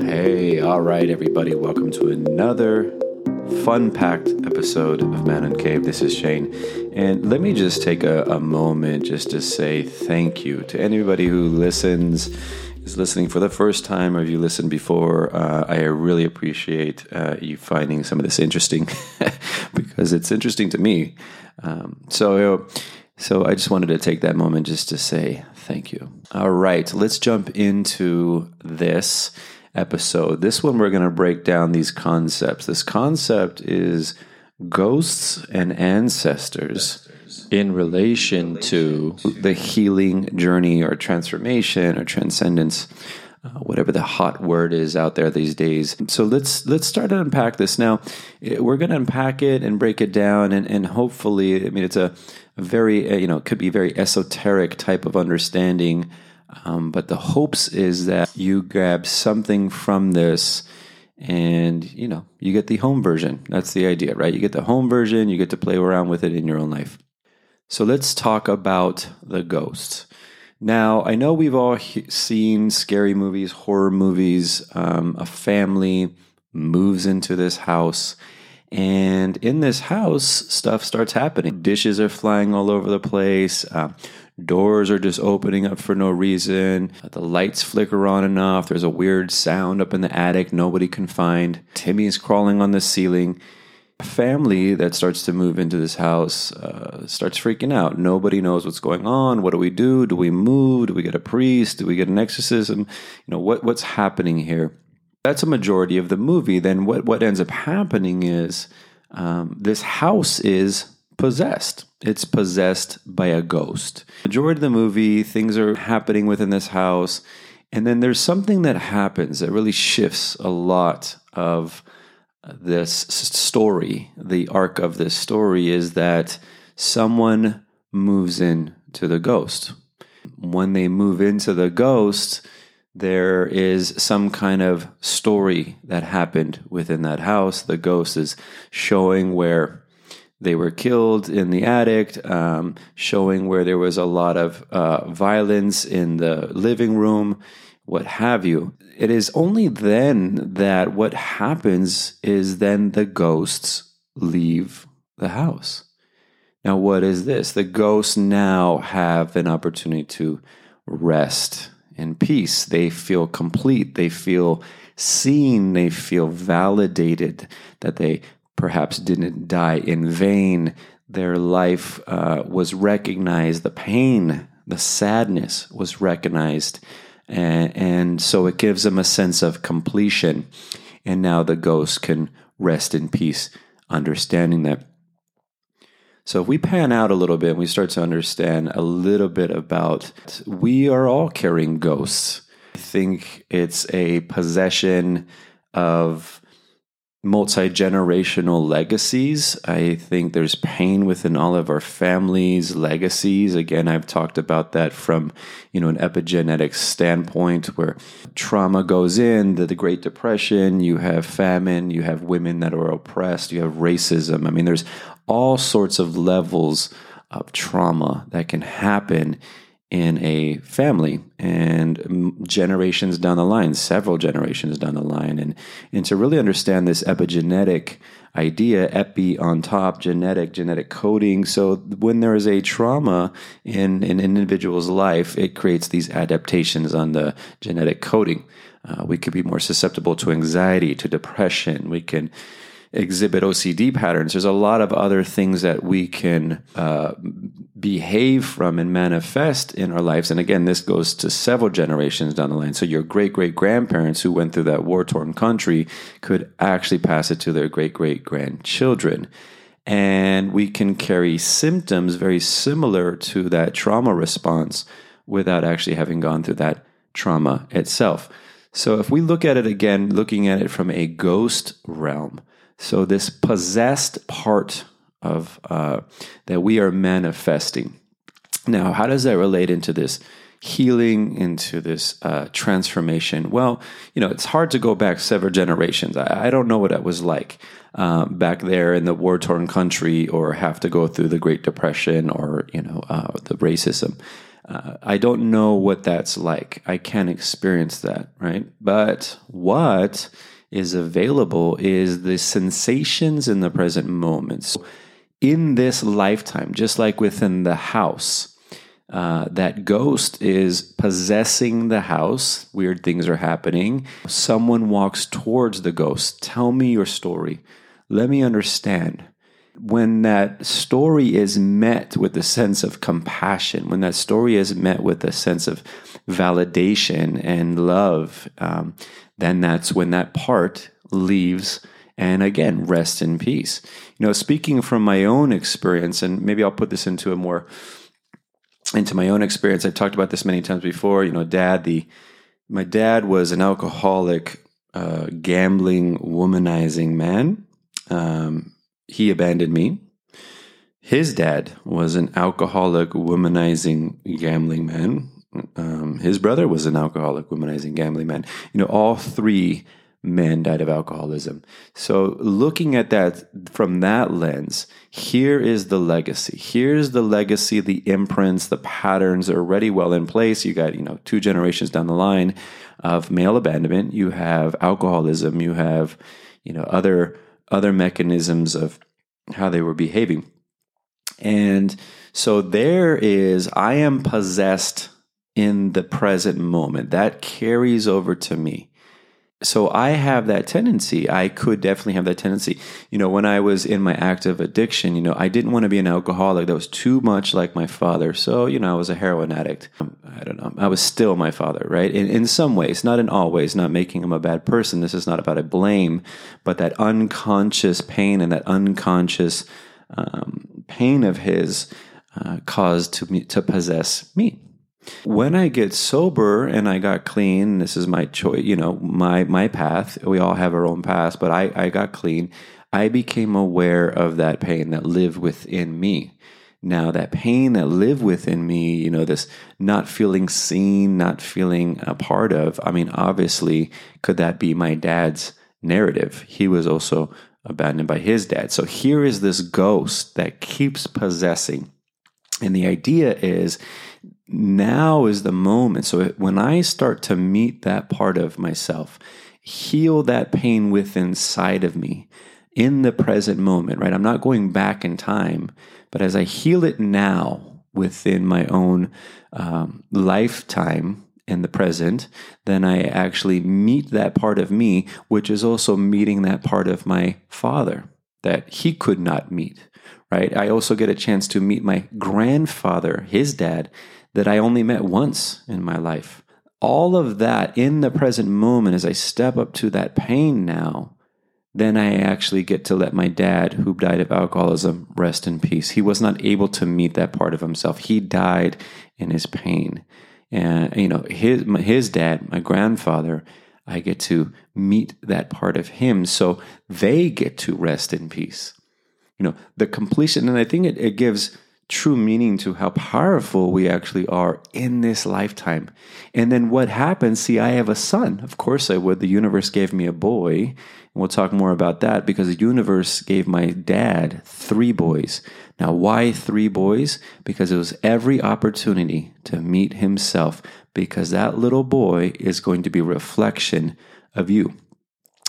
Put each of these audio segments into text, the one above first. Hey, all right, everybody. Welcome to another fun-packed episode of Man and Cave. This is Shane, and let me just take a moment just to say thank you to anybody who is listening for the first time, or if you listened before. I really appreciate you finding some of this interesting because it's interesting to me. So I just wanted to take that moment just to say thank you. All right, let's jump into this episode. This one, we're going to break down these concepts. This concept is ghosts and ancestors in relation to the healing journey or transformation or transcendence, whatever the hot word is out there these days. So let's start to unpack this. Now, we're going to unpack it and break it down, and hopefully, I mean, it's a very, it could be very esoteric type of understanding, but the hopes is that you grab something from this and, you get the home version. That's the idea, right? You get the home version, you get to play around with it in your own life. So let's talk about the ghosts. Now, I know we've all seen scary movies, horror movies. A family moves into this house, and in this house, stuff starts happening. Dishes are flying all over the place. Doors are just opening up for no reason. The lights flicker on and off. There's a weird sound up in the attic nobody can find. Timmy's crawling on the ceiling. A family that starts to move into this house starts freaking out. Nobody knows what's going on. What do we do? Do we move? Do we get a priest? Do we get an exorcism? What's happening here? That's a majority of the movie. Then what ends up happening is this house is possessed. It's possessed by a ghost. Majority of the movie, things are happening within this house. And then there's something that happens that really shifts a lot of this story. The arc of this story is that someone moves in to the ghost. When they move into the ghost, there is some kind of story that happened within that house. The ghost is showing where they were killed in the attic, showing where there was a lot of violence in the living room, what have you. It is only then that what happens is then the ghosts leave the house. Now, what is this? The ghosts now have an opportunity to rest in peace. They feel complete. They feel seen. They feel validated that they perhaps didn't die in vain. Their life was recognized. The pain, the sadness was recognized. And so it gives them a sense of completion. And now the ghost can rest in peace, understanding that. So if we pan out a little bit and we start to understand a little bit about, we are all carrying ghosts. I think it's a possession of multi-generational legacies. I think there's pain within all of our families' legacies. Again, I've talked about that from, an epigenetics standpoint, where trauma goes in, the Great Depression, you have famine, you have women that are oppressed, you have racism. I mean, there's all sorts of levels of trauma that can happen in a family, and generations down the line, several generations down the line. And to really understand this epigenetic idea, epi on top, genetic coding. So when there is a trauma in an individual's life, it creates these adaptations on the genetic coding. We could be more susceptible to anxiety, to depression. We can exhibit OCD patterns. There's a lot of other things that we can behave from and manifest in our lives. And again, this goes to several generations down the line. So your great-great-grandparents who went through that war-torn country could actually pass it to their great-great-grandchildren. And we can carry symptoms very similar to that trauma response without actually having gone through that trauma itself. So if we look at it again, looking at it from a ghost realm, so this possessed part of that we are manifesting. Now, how does that relate into this healing, into this transformation? Well, it's hard to go back several generations. I don't know what that was like back there in the war-torn country, or have to go through the Great Depression, or the racism. I don't know what that's like. I can't experience that, right? But what is available is the sensations in the present moment. So in this lifetime, just like within the house, that ghost is possessing the house. Weird things are happening. Someone walks towards the ghost. Tell me your story. Let me understand. When that story is met with a sense of compassion, when that story is met with a sense of validation and love, then that's when that part leaves and again, rest in peace. You know, speaking from my own experience, and maybe I'll put this into my own experience. I've talked about this many times before. You know, my dad was an alcoholic, gambling, womanizing man. He abandoned me. His dad was an alcoholic, womanizing, gambling man. His brother was an alcoholic, womanizing, gambling man. You know, all three men died of alcoholism. So looking at that from that lens, here is the legacy. Here's the legacy, the imprints, the patterns are already well in place. You got, you know, 2 generations down the line of male abandonment. You have alcoholism. You have, you know, other mechanisms of how they were behaving. And so there is, I am possessed in the present moment. That carries over to me. So I have that tendency. I could definitely have that tendency. You know, when I was in my active addiction, you know, I didn't want to be an alcoholic. That was too much like my father. So, you know, I was a heroin addict. I don't know. I was still my father, right? In some ways, not in all ways, not making him a bad person. This is not about a blame, but that unconscious pain and that unconscious pain of his caused to possess me. When I get sober and I got clean, this is my choice, you know, my path. We all have our own paths, but I got clean. I became aware of that pain that lived within me. Now, that pain that lived within me, you know, this not feeling seen, not feeling a part of, I mean, obviously, could that be my dad's narrative? He was also abandoned by his dad. So here is this ghost that keeps possessing. And the idea is, now is the moment. So when I start to meet that part of myself, heal that pain within inside of me in the present moment, right? I'm not going back in time, but as I heal it now within my own lifetime in the present, then I actually meet that part of me, which is also meeting that part of my father that he could not meet, right? I also get a chance to meet my grandfather, his dad, that I only met once in my life. All of that in the present moment, as I step up to that pain now, then I actually get to let my dad, who died of alcoholism, rest in peace. He was not able to meet that part of himself. He died in his pain. And, you know, his dad, my grandfather, I get to meet that part of him. So they get to rest in peace. You know, the completion, and I think it gives true meaning to how powerful we actually are in this lifetime. And then what happens? See, I have a son. Of course I would. The universe gave me a boy. And we'll talk more about that because the universe gave my dad 3 boys. Now, why 3 boys? Because it was every opportunity to meet himself, because that little boy is going to be a reflection of you.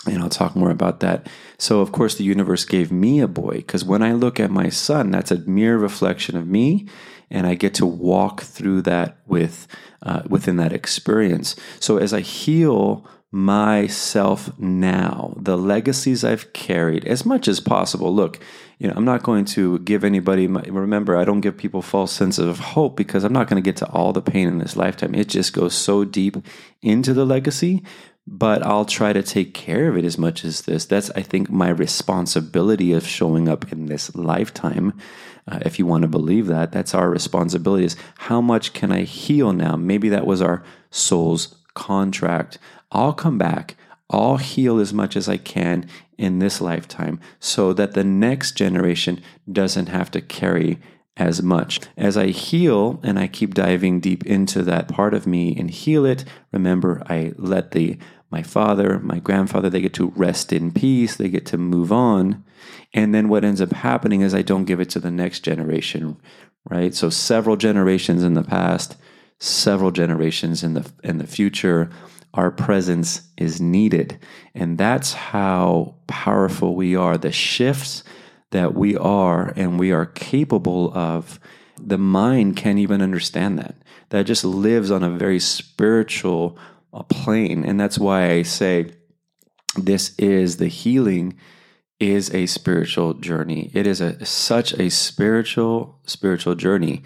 And I'll talk more about that. So, of course, the universe gave me a boy, because when I look at my son, that's a mere reflection of me, and I get to walk through that within that experience. So as I heal myself now, the legacies I've carried as much as possible. Look, you know, I'm not going to give anybody, remember, I don't give people false sense of hope, because I'm not going to get to all the pain in this lifetime. It just goes so deep into the legacy. But I'll try to take care of it as much as this. That's, I think, my responsibility of showing up in this lifetime. If you want to believe that, that's our responsibility, is how much can I heal now? Maybe that was our soul's contract. I'll come back. I'll heal as much as I can in this lifetime so that the next generation doesn't have to carry as much. As I heal and I keep diving deep into that part of me and heal it, remember, I let the my father, my grandfather, they get to rest in peace, they get to move on. And then what ends up happening is I don't give it to the next generation, right? So several generations in the past, several generations in the future, our presence is needed. And that's how powerful we are. The shifts that we are and we are capable of, the mind can't even understand that. That just lives on a very spiritual plane. And that's why I say this is the healing is a spiritual journey. It is such a spiritual journey.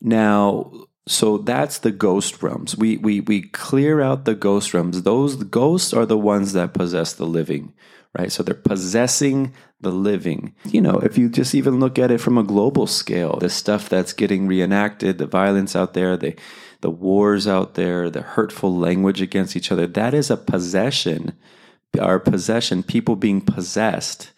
Now, so that's the ghost realms. We clear out the ghost realms. Those ghosts are the ones that possess the living, right? So they're possessing the living. You know, if you just even look at it from a global scale, the stuff that's getting reenacted, the violence out there, the wars out there, the hurtful language against each other, that is a possession, our possession, people being possessed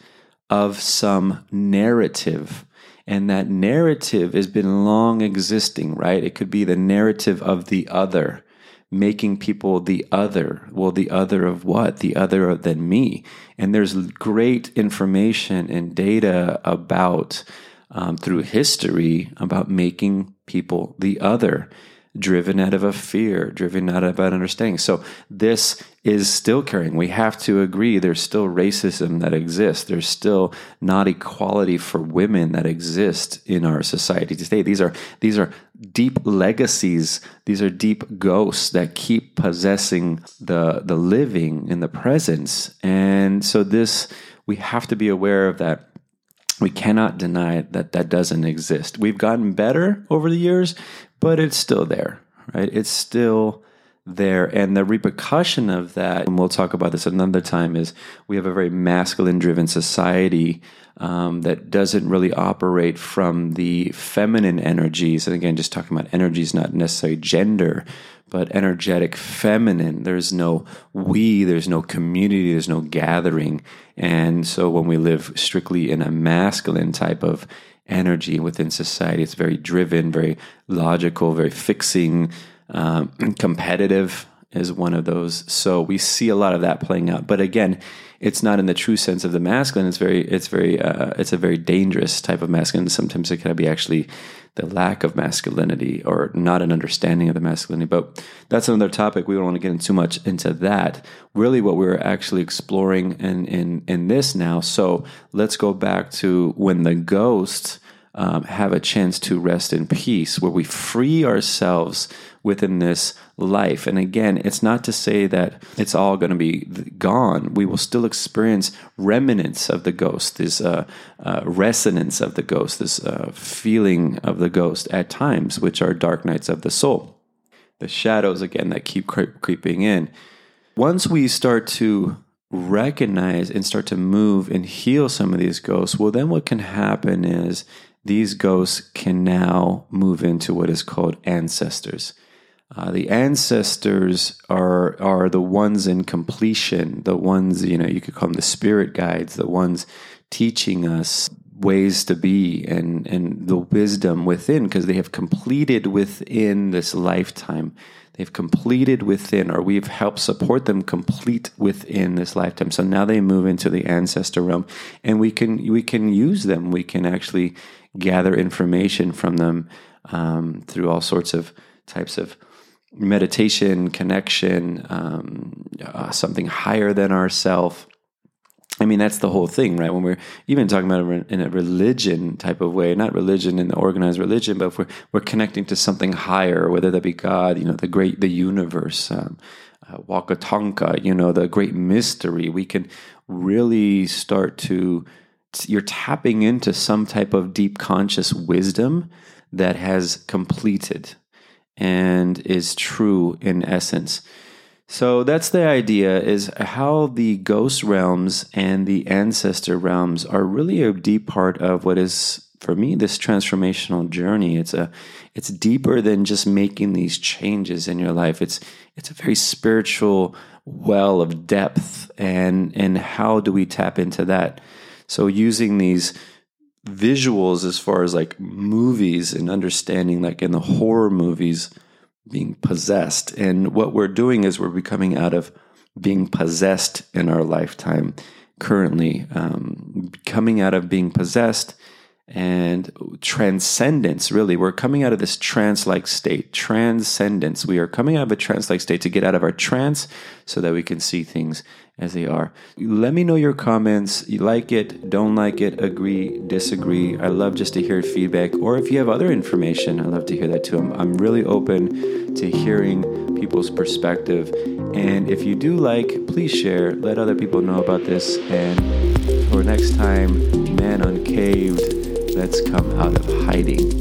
of some narrative. And that narrative has been long existing, right? It could be the narrative of the other, making people the other. Well, the other of what? The other than me. And there's great information and data about, through history, about making people the other, driven out of a fear, driven out of an understanding. So this is still carrying. We have to agree there's still racism that exists. There's still not equality for women that exist in our society today. These are deep legacies. These are deep ghosts that keep possessing the living in the presence. And so this, we have to be aware of that. We cannot deny that doesn't exist. We've gotten better over the years, but it's still there, right? It's still there. And the repercussion of that, and we'll talk about this another time, is we have a very masculine-driven society that doesn't really operate from the feminine energies. And again, just talking about energies, not necessarily gender, but energetic feminine. There's no we, there's no community, there's no gathering. And so when we live strictly in a masculine type of energy within society, it's very driven, very logical, very fixing, competitive is one of those. So we see a lot of that playing out. But again, it's not in the true sense of the masculine. It's a very dangerous type of masculine. Sometimes it can be actually the lack of masculinity or not an understanding of the masculinity. But that's another topic. We don't want to get in too much into that. Really what we're actually exploring in this now. So let's go back to when the ghosts have a chance to rest in peace, where we free ourselves within this life. And again, it's not to say that it's all going to be gone. We will still experience remnants of the ghost, this resonance of the ghost, this feeling of the ghost at times, which are dark nights of the soul. The shadows, again, that keep creeping in. Once we start to recognize and start to move and heal some of these ghosts, well, then what can happen is these ghosts can now move into what is called ancestors. The ancestors are the ones in completion, the ones, you know, you could call them the spirit guides, the ones teaching us ways to be and the wisdom within, because they have completed within this lifetime. They've completed within, or we've helped support them complete within this lifetime. So now they move into the ancestor realm, and we can use them. We can actually gather information from them through all sorts of types of meditation, connection, something higher than ourselves. I mean, that's the whole thing, right? When we're even talking about it in a religion type of way, not religion in the organized religion, but if we're connecting to something higher, whether that be God, you know, the universe, Wakatonka, you know, the great mystery, we can really start to, you're tapping into some type of deep conscious wisdom that has completed and is true in essence. So that's the idea, is how the ghost realms and the ancestor realms are really a deep part of what is, for me, this transformational journey. It's deeper than just making these changes in your life. It's a very spiritual well of depth, and how do we tap into that? So using these visuals as far as like movies and understanding, like in the horror movies, being possessed. And what we're doing is we're becoming out of being possessed in our lifetime currently, coming out of being possessed and transcendence, really. We're coming out of this trance-like state, transcendence. We are coming out of a trance-like state to get out of our trance so that we can see things as they are. Let me know your comments. You like it, don't like it, agree, disagree. I love just to hear feedback. Or if you have other information, I love to hear that too. I'm really open to hearing people's perspective. And if you do like, please share. Let other people know about this. And for next time, Man Uncaved. Let's come out of hiding.